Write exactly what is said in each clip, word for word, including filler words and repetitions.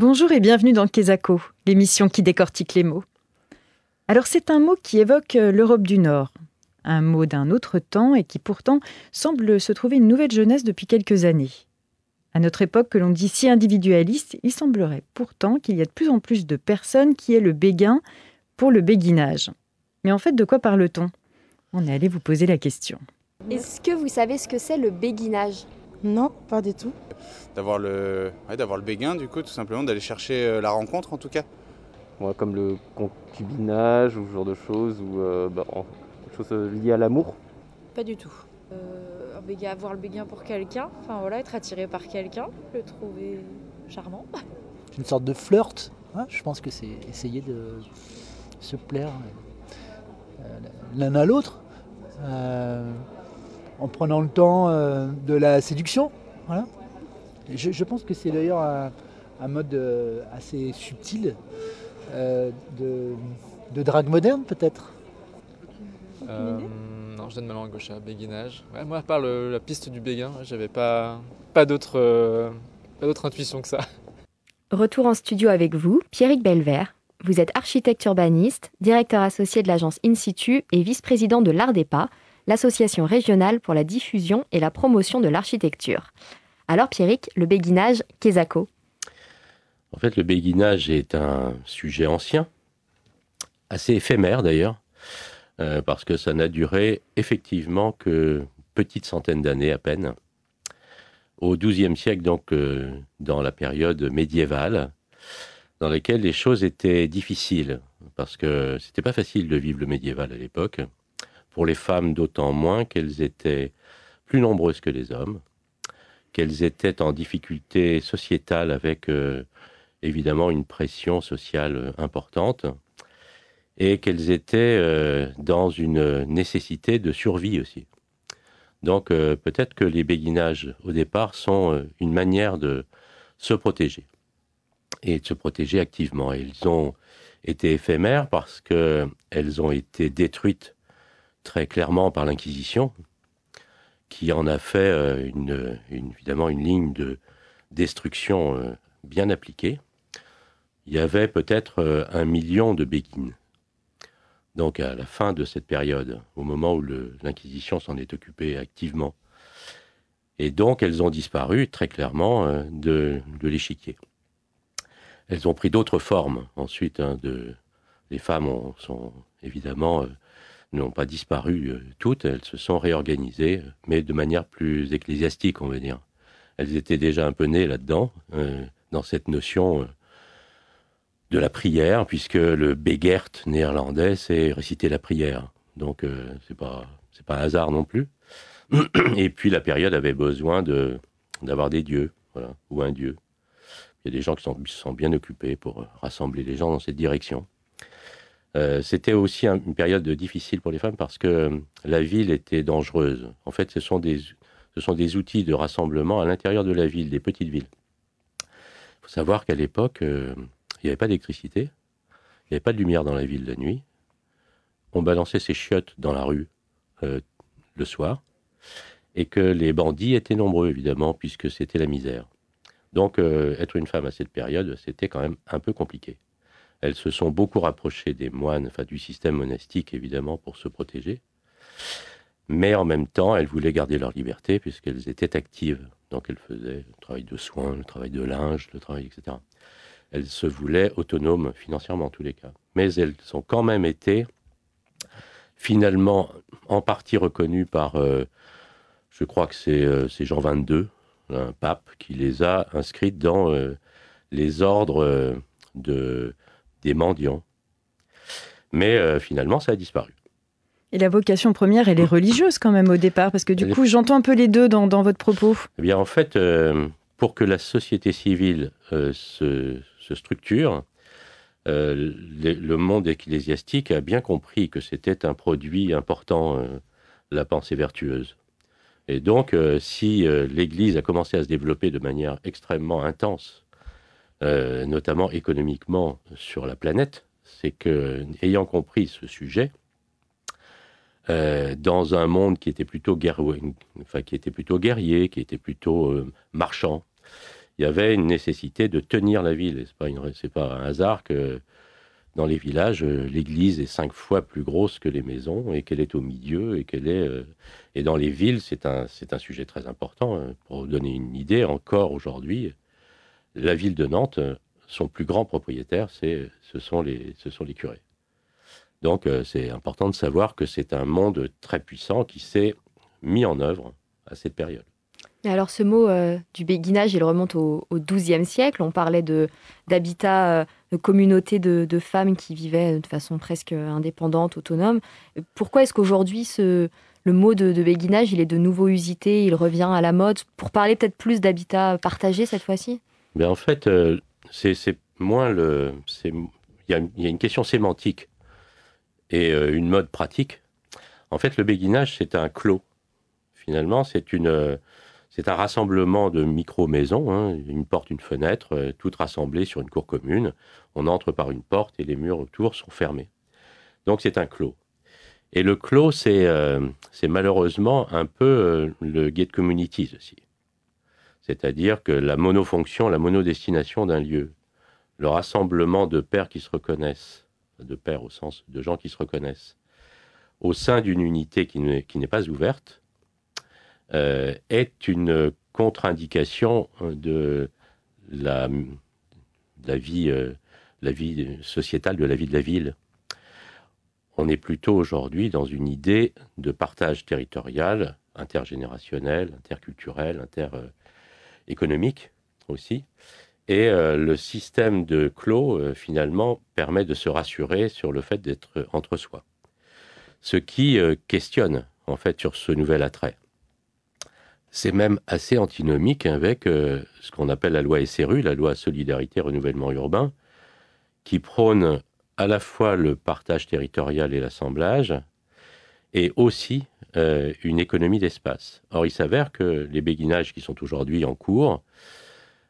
Bonjour et bienvenue dans Kesako, l'émission qui décortique les mots. Alors c'est un mot qui évoque l'Europe du Nord, un mot d'un autre temps et qui pourtant semble se trouver une nouvelle jeunesse depuis quelques années. À notre époque que l'on dit si individualiste, il semblerait pourtant qu'il y a de plus en plus de personnes qui aient le béguin pour le béguinage. Mais en fait, de quoi parle-t-on ? On est allé vous poser la question. Est-ce que vous savez ce que c'est le béguinage ? Non, pas du tout. D'avoir le, ouais, d'avoir le béguin, du coup, tout simplement, d'aller chercher la rencontre en tout cas. Ouais, comme le concubinage ou ce genre de choses, ou euh, bah, quelque chose lié à l'amour. Pas du tout. Euh, un béguin, avoir le béguin pour quelqu'un, enfin voilà, être attiré par quelqu'un, le trouver charmant. Une sorte de flirt, hein, je pense que c'est essayer de se plaire euh, l'un à l'autre. Euh... en prenant le temps euh, de la séduction. Voilà. Je, je pense que c'est d'ailleurs un, un mode euh, assez subtil euh, de, de drague moderne, peut-être. Euh, non, je donne ma langue gauche à béguinage. Ouais, moi, à part le, la piste du béguin, j'avais pas, pas d'autre euh, intuition que ça. Retour en studio avec vous, Pierrick Beillevaire. Vous êtes architecte urbaniste, directeur associé de l'agence In Situ et vice-président de l'Ardepa, l'association régionale pour la diffusion et la promotion de l'architecture. Alors Pierrick, le béguinage, Kesako. En fait, le béguinage est un sujet ancien, assez éphémère d'ailleurs, euh, parce que ça n'a duré effectivement que petite centaine d'années à peine. Au douzième siècle, donc, euh, dans la période médiévale, dans laquelle les choses étaient difficiles, parce que c'était pas facile de vivre le médiéval à l'époque. Pour les femmes d'autant moins qu'elles étaient plus nombreuses que les hommes, qu'elles étaient en difficulté sociétale avec euh, évidemment une pression sociale importante et qu'elles étaient euh, dans une nécessité de survie aussi. Donc euh, peut-être que les béguinages au départ sont euh, une manière de se protéger et de se protéger activement. Et ils ont été éphémères parce qu'elles ont été détruites très clairement par l'Inquisition, qui en a fait une, une, évidemment une ligne de destruction bien appliquée. Il y avait peut-être un million de béguines. Donc à la fin de cette période, au moment où le, l'Inquisition s'en est occupée activement. Et donc elles ont disparu très clairement de, de l'échiquier. Elles ont pris d'autres formes ensuite. Hein, de, les femmes ont, sont évidemment... n'ont pas disparu euh, toutes, elles se sont réorganisées, mais de manière plus ecclésiastique, on va dire. Elles étaient déjà un peu nées là-dedans, euh, dans cette notion euh, de la prière, puisque le Begert néerlandais, c'est réciter la prière. Donc, euh, c'est pas, c'est pas un hasard non plus. Et puis, la période avait besoin de, d'avoir des dieux, voilà, ou un dieu. Il y a des gens qui sont, sont bien occupés pour rassembler les gens dans cette direction. Euh, c'était aussi un, une période difficile pour les femmes parce que euh, la ville était dangereuse. En fait, ce sont, des, ce sont des outils de rassemblement à l'intérieur de la ville, des petites villes. Il faut savoir qu'à l'époque, il euh, n'y avait pas d'électricité, il n'y avait pas de lumière dans la ville la nuit. On balançait ses chiottes dans la rue euh, le soir et que les bandits étaient nombreux, évidemment, puisque c'était la misère. Donc, euh, être une femme à cette période, c'était quand même un peu compliqué. Elles se sont beaucoup rapprochées des moines, enfin du système monastique évidemment, pour se protéger. Mais en même temps, elles voulaient garder leur liberté puisqu'elles étaient actives. Donc elles faisaient le travail de soins, le travail de linge, le travail, et cetera. Elles se voulaient autonomes financièrement en tous les cas. Mais elles ont quand même été finalement en partie reconnues par, euh, je crois que c'est, euh, c'est Jean vingt-deux, un pape, qui les a inscrites dans euh, les ordres euh, de... des mendiants. Mais euh, finalement, ça a disparu. Et la vocation première, elle est religieuse quand même au départ, parce que du coup, j'entends un peu les deux dans, dans votre propos. Eh bien, en fait, euh, pour que la société civile euh, se, se structure, euh, le, le monde ecclésiastique a bien compris que c'était un produit important, euh, la pensée vertueuse. Et donc, euh, si euh, l'Église a commencé à se développer de manière extrêmement intense, Euh, notamment économiquement sur la planète, c'est que, ayant compris ce sujet, euh, dans un monde qui était plutôt guerrier, enfin, qui était plutôt, guerrier, qui était plutôt euh, marchand, il y avait une nécessité de tenir la ville. Ce n'est pas, c'est pas un hasard que dans les villages, l'église est cinq fois plus grosse que les maisons et qu'elle est au milieu. Et, qu'elle est, euh, et dans les villes, c'est un, c'est un sujet très important. Pour vous donner une idée, encore aujourd'hui, la ville de Nantes, son plus grand propriétaire, c'est, ce, sont les, ce sont les curés. Donc euh, c'est important de savoir que c'est un monde très puissant qui s'est mis en œuvre à cette période. Alors ce mot euh, du béguinage, il remonte au, au douzième siècle. On parlait de, d'habitat, euh, de communautés de, de femmes qui vivaient de façon presque indépendante, autonome. Pourquoi est-ce qu'aujourd'hui, ce, le mot de, de béguinage, il est de nouveau usité, il revient à la mode, pour parler peut-être plus d'habitat partagé cette fois-ci ? Ben en fait, euh, c'est, c'est moins le... Il y, y a une question sémantique et euh, une mode pratique. En fait, le béguinage, c'est un clos. Finalement, c'est une... Euh, C'est un rassemblement de micro-maisons, hein, une porte, une fenêtre, euh, toutes rassemblées sur une cour commune. On entre par une porte et les murs autour sont fermés. Donc c'est un clos. Et le clos, c'est, euh, c'est malheureusement un peu euh, le gated communities aussi. C'est-à-dire que la monofonction, la monodestination d'un lieu, le rassemblement de pairs qui se reconnaissent, de pairs au sens de gens qui se reconnaissent, au sein d'une unité qui, ne, qui n'est pas ouverte, Euh, est une contre-indication de la, de la vie, euh, la vie sociétale, de la vie de la ville. On est plutôt aujourd'hui dans une idée de partage territorial, intergénérationnel, interculturel, interéconomique aussi. Et euh, le système de clos, euh, finalement, permet de se rassurer sur le fait d'être entre soi. Ce qui euh, questionne, en fait, sur ce nouvel attrait. C'est même assez antinomique avec euh, ce qu'on appelle la loi S R U, la loi Solidarité Renouvellement Urbain, qui prône à la fois le partage territorial et l'assemblage, et aussi euh, une économie d'espace. Or, il s'avère que les béguinages qui sont aujourd'hui en cours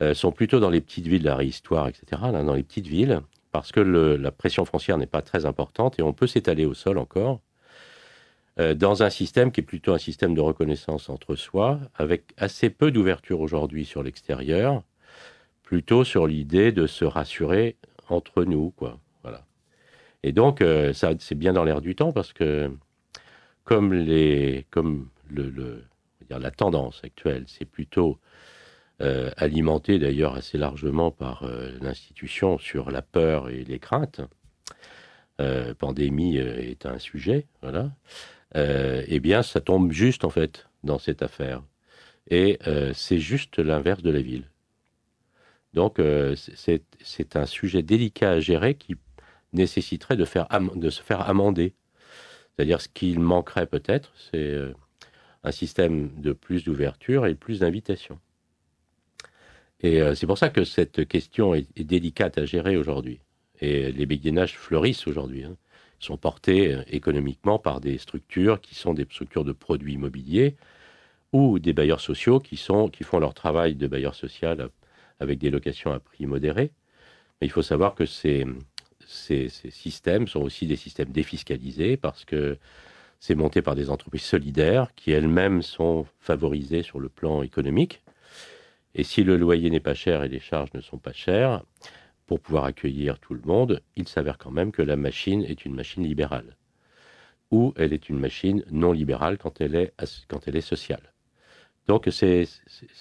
euh, sont plutôt dans les petites villes, la réhistoire, et cetera, là, dans les petites villes, parce que le, la pression foncière n'est pas très importante et on peut s'étaler au sol encore, dans un système qui est plutôt un système de reconnaissance entre soi, avec assez peu d'ouverture aujourd'hui sur l'extérieur, plutôt sur l'idée de se rassurer entre nous, quoi. Voilà. Et donc, ça, c'est bien dans l'air du temps, parce que comme, les, comme le, le, dire, la tendance actuelle, c'est plutôt euh, alimentée d'ailleurs assez largement par euh, l'institution sur la peur et les craintes, euh, pandémie est un sujet, voilà, Euh, eh bien, ça tombe juste, en fait, dans cette affaire. Et euh, c'est juste l'inverse de la ville. Donc, euh, c'est, c'est un sujet délicat à gérer qui nécessiterait de, faire am- de se faire amender. C'est-à-dire, ce qu'il manquerait peut-être, c'est euh, un système de plus d'ouverture et plus d'invitation. Et euh, c'est pour ça que cette question est, est délicate à gérer aujourd'hui. Et les béguinages fleurissent aujourd'hui, hein. Sont portés économiquement par des structures qui sont des structures de produits immobiliers ou des bailleurs sociaux qui, sont, qui font leur travail de bailleur social avec des locations à prix modérés. Mais il faut savoir que ces, ces, ces systèmes sont aussi des systèmes défiscalisés parce que c'est monté par des entreprises solidaires qui elles-mêmes sont favorisées sur le plan économique. Et si le loyer n'est pas cher et les charges ne sont pas chères, pour pouvoir accueillir tout le monde, il s'avère quand même que la machine est une machine libérale. Ou elle est une machine non libérale quand elle est, quand elle est sociale. Donc c'est,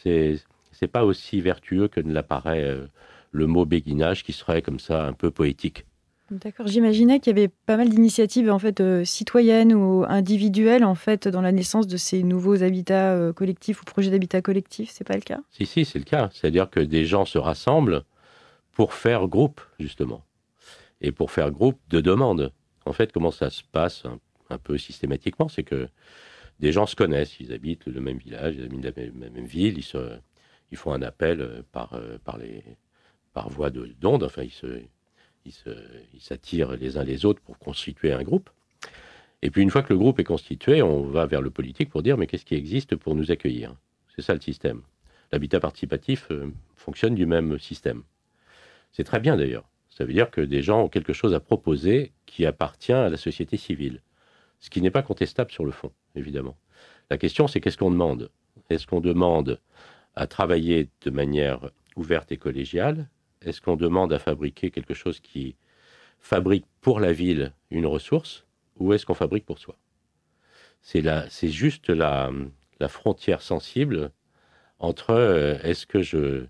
c'est, c'est pas aussi vertueux que ne l'apparaît le mot béguinage qui serait comme ça un peu poétique. D'accord, j'imaginais qu'il y avait pas mal d'initiatives en fait, euh, citoyennes ou individuelles en fait, dans la naissance de ces nouveaux habitats euh, collectifs ou projets d'habitat collectif, c'est pas le cas ? Si, si, c'est le cas. C'est-à-dire que des gens se rassemblent pour faire groupe, justement, et pour faire groupe de demande. En fait, comment ça se passe un, un peu systématiquement, c'est que des gens se connaissent, ils habitent le même village, ils habitent la même, la même ville, ils, se, ils font un appel par, par, les, par voie de, d'onde, enfin, ils, se, ils, se, ils s'attirent les uns les autres pour constituer un groupe. Et puis, une fois que le groupe est constitué, on va vers le politique pour dire, mais qu'est-ce qui existe pour nous accueillir ? C'est ça le système. L'habitat participatif fonctionne du même système. C'est très bien d'ailleurs. Ça veut dire que des gens ont quelque chose à proposer qui appartient à la société civile. Ce qui n'est pas contestable sur le fond, évidemment. La question, c'est qu'est-ce qu'on demande ? Est-ce qu'on demande à travailler de manière ouverte et collégiale? Est-ce qu'on demande à fabriquer quelque chose qui fabrique pour la ville une ressource, ou est-ce qu'on fabrique pour soi? C'est la, c'est juste la, la frontière sensible entre euh, est-ce que je,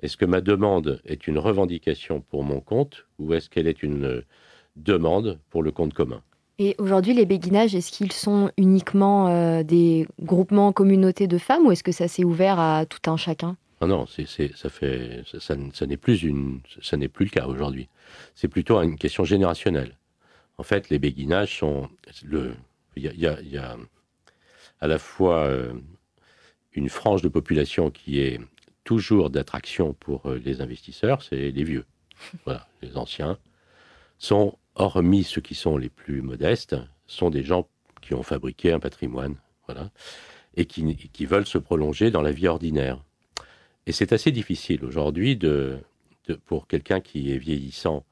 est-ce que ma demande est une revendication pour mon compte, ou est-ce qu'elle est une euh, demande pour le compte commun? Et aujourd'hui, les béguinages, est-ce qu'ils sont uniquement euh, des groupements, communautés de femmes, ou est-ce que ça s'est ouvert à tout un chacun? Ah non, c'est, c'est, ça, fait, ça, ça, ça, n'est plus une, ça n'est plus le cas aujourd'hui. C'est plutôt une question générationnelle. En fait, les béguinages sont... Il y, y, y a à la fois euh, une frange de population qui est toujours d'attraction pour euh, les investisseurs, c'est les vieux. Voilà, les anciens sont... hormis ceux qui sont les plus modestes, sont des gens qui ont fabriqué un patrimoine, voilà, et qui, qui veulent se prolonger dans la vie ordinaire. Et c'est assez difficile aujourd'hui de, de, pour quelqu'un qui est vieillissant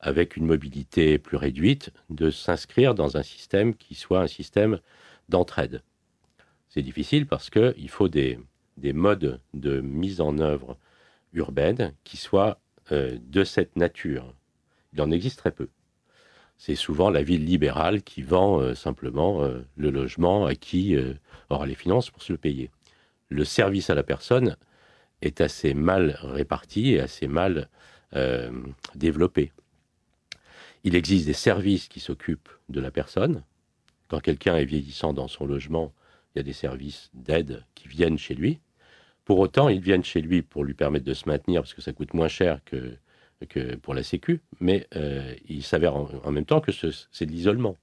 avec une mobilité plus réduite, de s'inscrire dans un système qui soit un système d'entraide. C'est difficile parce qu'il faut des, des modes de mise en œuvre urbaine qui soient euh, de cette nature. Il en existe très peu. C'est souvent la ville libérale qui vend euh, simplement euh, le logement à qui euh, aura les finances pour se le payer. Le service à la personne est assez mal réparti et assez mal euh, développé. Il existe des services qui s'occupent de la personne. Quand quelqu'un est vieillissant dans son logement, il y a des services d'aide qui viennent chez lui. Pour autant, ils viennent chez lui pour lui permettre de se maintenir parce que ça coûte moins cher que... que pour la Sécu, mais euh, il s'avère en, en même temps que ce, c'est de l'isolement.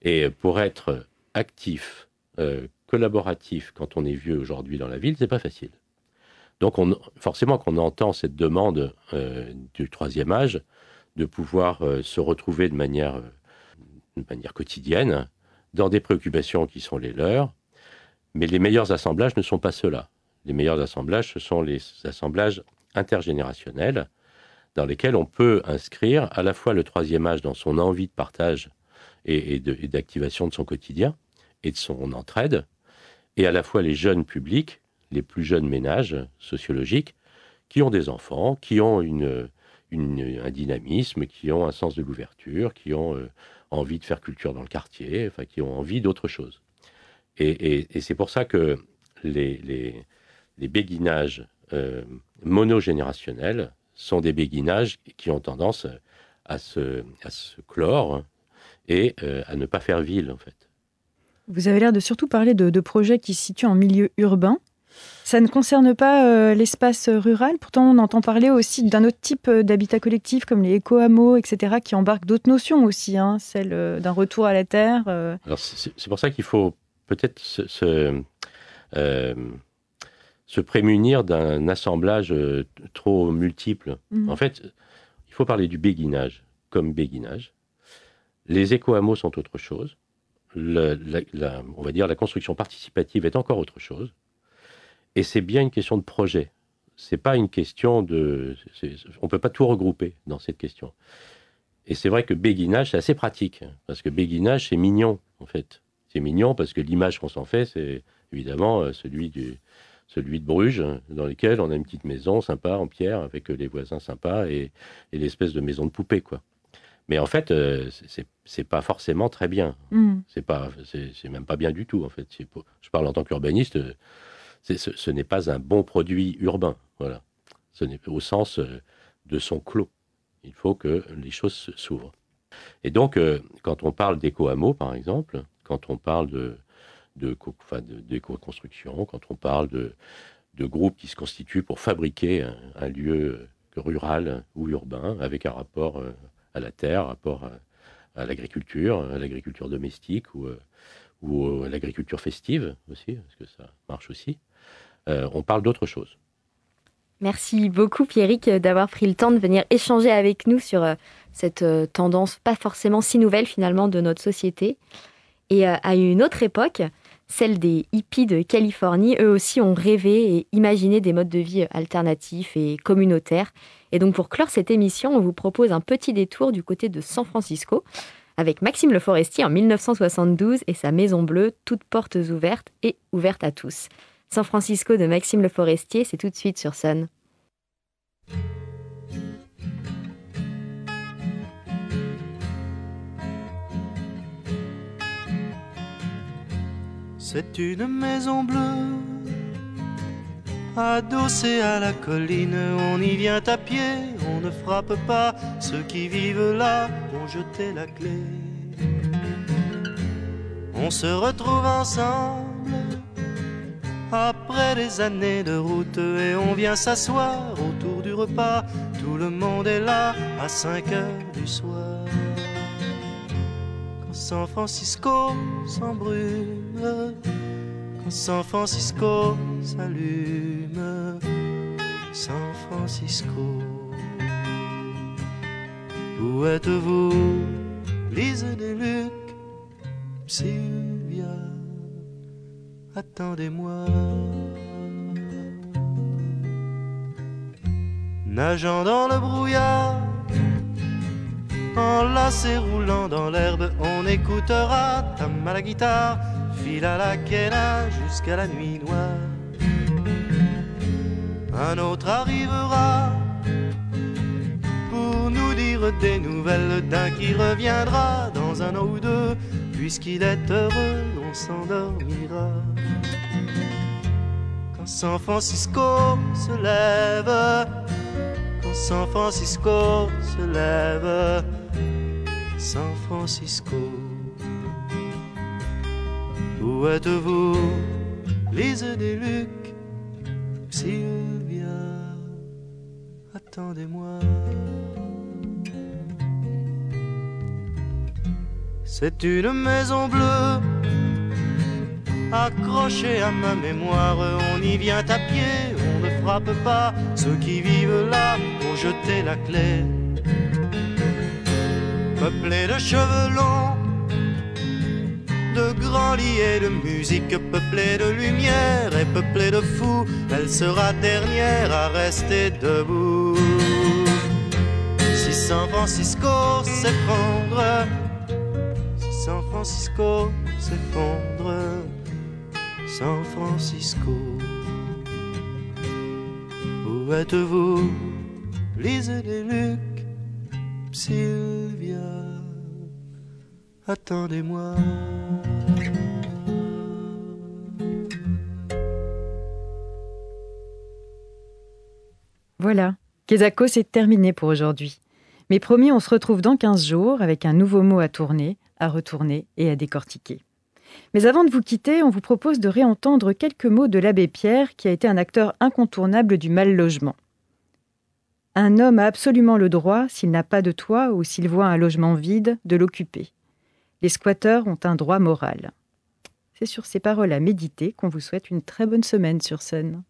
Et pour être actif, euh, collaboratif, quand on est vieux aujourd'hui dans la ville, c'est pas facile. Donc on, forcément qu'on entend cette demande euh, du troisième âge de pouvoir euh, se retrouver de manière, euh, de manière quotidienne dans des préoccupations qui sont les leurs, mais les meilleurs assemblages ne sont pas ceux-là. Les meilleurs assemblages, ce sont les assemblages intergénérationnels dans lesquels on peut inscrire à la fois le troisième âge dans son envie de partage et, et, de, et d'activation de son quotidien et de son entraide, et à la fois les jeunes publics, les plus jeunes ménages sociologiques, qui ont des enfants, qui ont une, une, un dynamisme, qui ont un sens de l'ouverture, qui ont euh, envie de faire culture dans le quartier, enfin, qui ont envie d'autre chose. Et, et, et c'est pour ça que les, les, les béguinages euh, monogénérationnels sont des béguinages qui ont tendance à se, à se clore et euh, à ne pas faire ville, en fait. Vous avez l'air de surtout parler de, de projets qui se situent en milieu urbain. Ça ne concerne pas euh, l'espace rural. Pourtant, on entend parler aussi d'un autre type d'habitat collectif, comme les éco-hameaux, et cetera, qui embarquent d'autres notions aussi, hein, celle d'un retour à la terre. Euh... Alors c'est, c'est pour ça qu'il faut peut-être se... se euh, se prémunir d'un assemblage trop multiple. Mmh. En fait, il faut parler du béguinage comme béguinage. Les éco-hameaux sont autre chose. Le, la, la, on va dire la construction participative est encore autre chose. Et c'est bien une question de projet. C'est pas une question de... On peut pas tout regrouper dans cette question. Et c'est vrai que béguinage, c'est assez pratique. Parce que béguinage, c'est mignon, en fait. C'est mignon parce que l'image qu'on s'en fait, c'est évidemment celui du... celui de Bruges, dans lequel on a une petite maison sympa en pierre, avec les voisins sympas et, et l'espèce de maison de poupée, quoi. Mais en fait, euh, c'est, c'est pas forcément très bien. Mmh. C'est pas, c'est, c'est même pas bien du tout, en fait. C'est, je parle en tant qu'urbaniste, c'est, ce, ce n'est pas un bon produit urbain, voilà. Ce n'est au sens de son clos. Il faut que les choses s'ouvrent. Et donc, euh, quand on parle d'éco-hameaux, par exemple, quand on parle de... De, enfin, de, d'éco-construction, quand on parle de, de groupes qui se constituent pour fabriquer un, un lieu rural ou urbain, avec un rapport à la terre, un rapport à, à l'agriculture, à l'agriculture domestique ou, ou à l'agriculture festive aussi, parce que ça marche aussi, euh, on parle d'autre chose. Merci beaucoup Pierrick d'avoir pris le temps de venir échanger avec nous sur cette tendance pas forcément si nouvelle finalement de notre société. Et à une autre époque, celle des hippies de Californie, eux aussi ont rêvé et imaginé des modes de vie alternatifs et communautaires. Et donc pour clore cette émission, on vous propose un petit détour du côté de San Francisco avec Maxime Le Forestier en dix-neuf cent soixante-douze et sa Maison Bleue, toutes portes ouvertes et ouvertes à tous. San Francisco de Maxime Le Forestier, c'est tout de suite sur Sun. C'est une maison bleue, adossée à la colline. On y vient à pied, on ne frappe pas. Ceux qui vivent là ont jeté la clé. On se retrouve ensemble après des années de route, et on vient s'asseoir autour du repas. Tout le monde est là à cinq heures du soir. Quand San Francisco s'embrume, quand San Francisco s'allume, San Francisco, où êtes-vous? Lise Deluc, Sylvia, attendez-moi. Nageant dans le brouillard, enlacé roulant dans l'herbe, on écoutera tam à la guitare, fil à la quena jusqu'à la nuit noire. Un autre arrivera pour nous dire des nouvelles d'un qui reviendra dans un an ou deux. Puisqu'il est heureux, on s'endormira. Quand San Francisco se lève, quand San Francisco se lève, San Francisco, où êtes-vous? Lise Deluc, Sylvia, attendez-moi. C'est une maison bleue, accrochée à ma mémoire. On y vient à pied, on ne frappe pas. Ceux qui vivent là ont jeté la clé. Peuplée de cheveux longs, de grands lits et de musique, peuplée de lumière et peuplée de fous, elle sera dernière à rester debout. Si San Francisco s'effondre, si San Francisco s'effondre, San Francisco, où êtes-vous? Lise Deluc, Sylvia, attendez-moi. Voilà, Kesako, c'est terminé pour aujourd'hui. Mais promis, on se retrouve dans quinze jours avec un nouveau mot à tourner, à retourner et à décortiquer. Mais avant de vous quitter, on vous propose de réentendre quelques mots de l'abbé Pierre, qui a été un acteur incontournable du mal-logement. Un homme a absolument le droit, s'il n'a pas de toit ou s'il voit un logement vide, de l'occuper. Les squatteurs ont un droit moral. C'est sur ces paroles à méditer qu'on vous souhaite une très bonne semaine sur Sun.